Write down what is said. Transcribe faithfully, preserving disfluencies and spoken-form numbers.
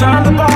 Tongue